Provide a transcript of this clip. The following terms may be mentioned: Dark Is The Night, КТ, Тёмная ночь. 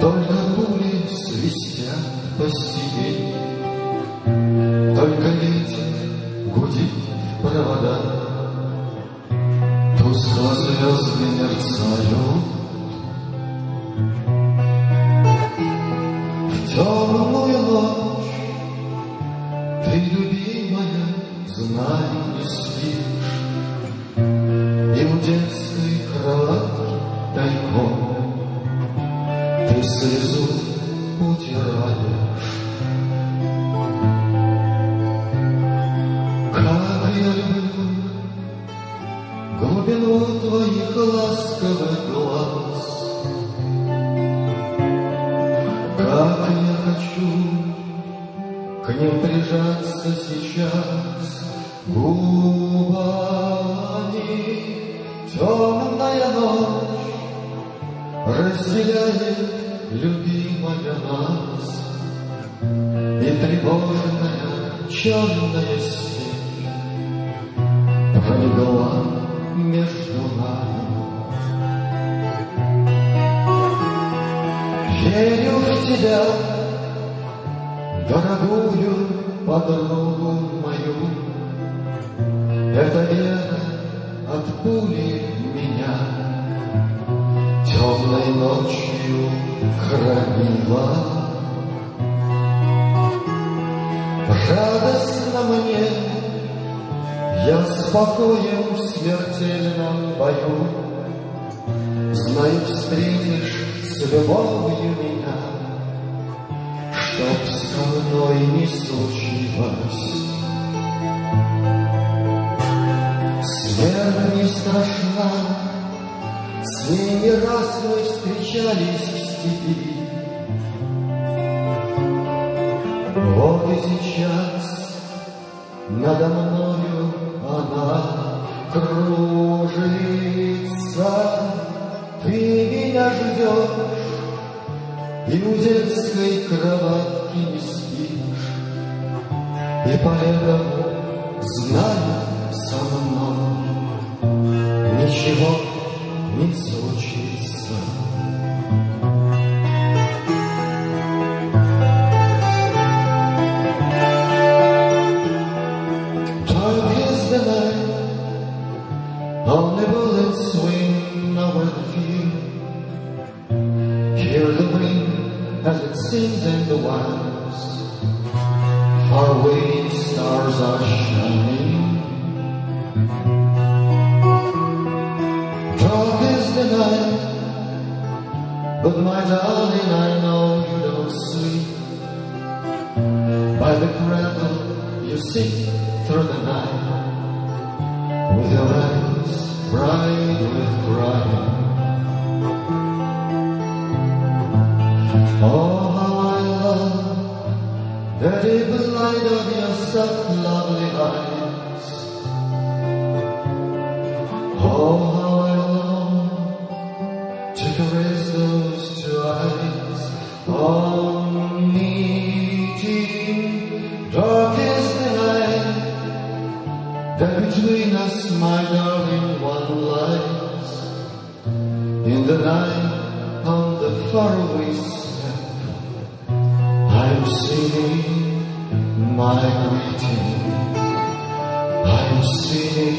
Только пули свистят по стене, только ветер гудит провода, тускло звезды мерцают. В темную ночь ты, любимая, знай, не спишь, и в детской кроватке тайком ты слезу утираешь. Как я люблю глубину твоих ласковых глаз, как я хочу к ним прижаться сейчас губами. Темная ночь разделяет, любимая, нас и тревожная черная степь пролегла между нами. Верю в тебя, дорогую подругу мою, эта вера от пули меня темной ночью хранила. Радостно мне, я спокоен в смертельном бою, знаю, встретишь с любовью меня, чтоб со мной не случилось. Смерть не страшна, с ней не раз мы встречались в степи. Вот и сейчас надо мною она кружится. Ты меня ждешь, и у детской кроватки не спишь, и поэтому знаю, со мной ничего не случится. Dark is the night, only bullets swing nowhere fear. Hear the wind as it sings in the wilds, faraway stars are shining. But my darling, I know you don't sleep. By the cradle you sit through the night, with your eyes bright with crying. Oh, how I love the deep light of your soft lovely eyes. Oh, raise those two eyes on me dear. Dark is the night that between us, my darling one, lies. In the night on the faraway steppe I'm singing my greeting, I'm singing